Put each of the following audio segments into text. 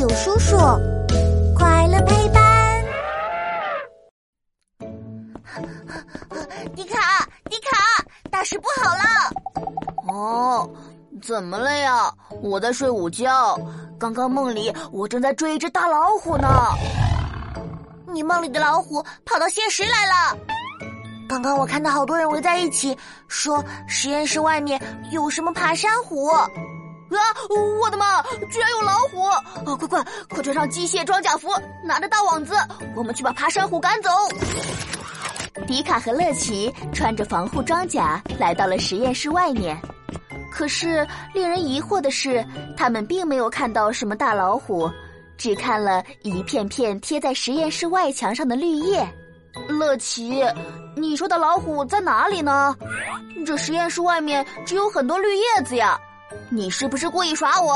有叔叔，快乐陪伴。迪卡，迪卡，大事不好了！哦，怎么了呀？我在睡午觉，刚刚梦里我正在追一只大老虎呢。你梦里的老虎跑到现实来了。刚刚我看到好多人围在一起，说实验室外面有什么爬山虎。啊！我的妈！居然有老虎！啊，快穿上机械装甲服，拿着大网子，我们去把爬山虎赶走。迪卡和乐奇穿着防护装甲来到了实验室外面，可是令人疑惑的是，他们并没有看到什么大老虎，只看了一片片贴在实验室外墙上的绿叶。乐奇，你说的老虎在哪里呢？这实验室外面只有很多绿叶子呀！你是不是故意耍我？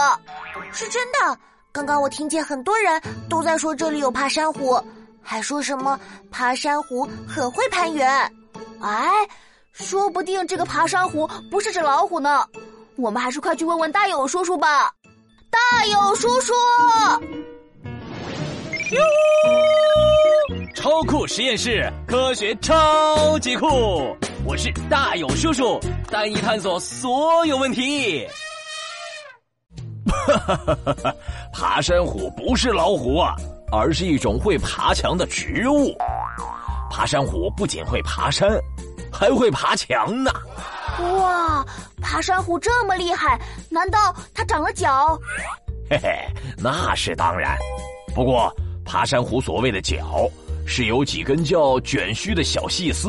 是真的，刚刚我听见很多人都在说这里有爬山虎，还说什么爬山虎很会攀援。哎，说不定这个爬山虎不是只老虎呢，我们还是快去问问大友叔叔吧。大友叔叔，哟，超酷实验室，科学超级酷。我是大友叔叔，带你探索所有问题。爬山虎不是老虎啊，而是一种会爬墙的植物。爬山虎不仅会爬山，还会爬墙呢。哇，爬山虎这么厉害，难道它长了脚？嘿嘿，那是当然。不过，爬山虎所谓的脚，是由几根叫卷须的小细丝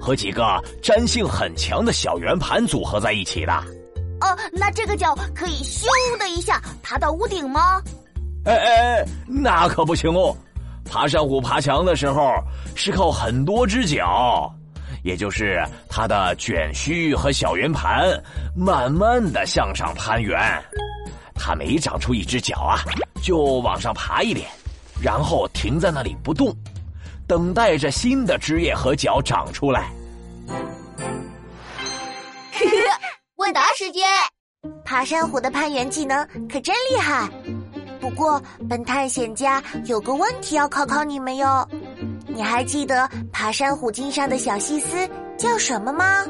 和几个粘性很强的小圆盘组合在一起的。哦，那这个脚可以咻的一下爬到屋顶吗？哎，那可不行哦。爬山虎爬墙的时候是靠很多只脚，也就是它的卷须和小圆盘慢慢的向上攀援。它每长出一只脚啊，就往上爬一点，然后停在那里不动，等待着新的枝叶和脚长出来。问答时间，爬山虎的攀援技能可真厉害。不过，本探险家有个问题要考考你们哟。你还记得爬山虎茎上的小细丝叫什么吗？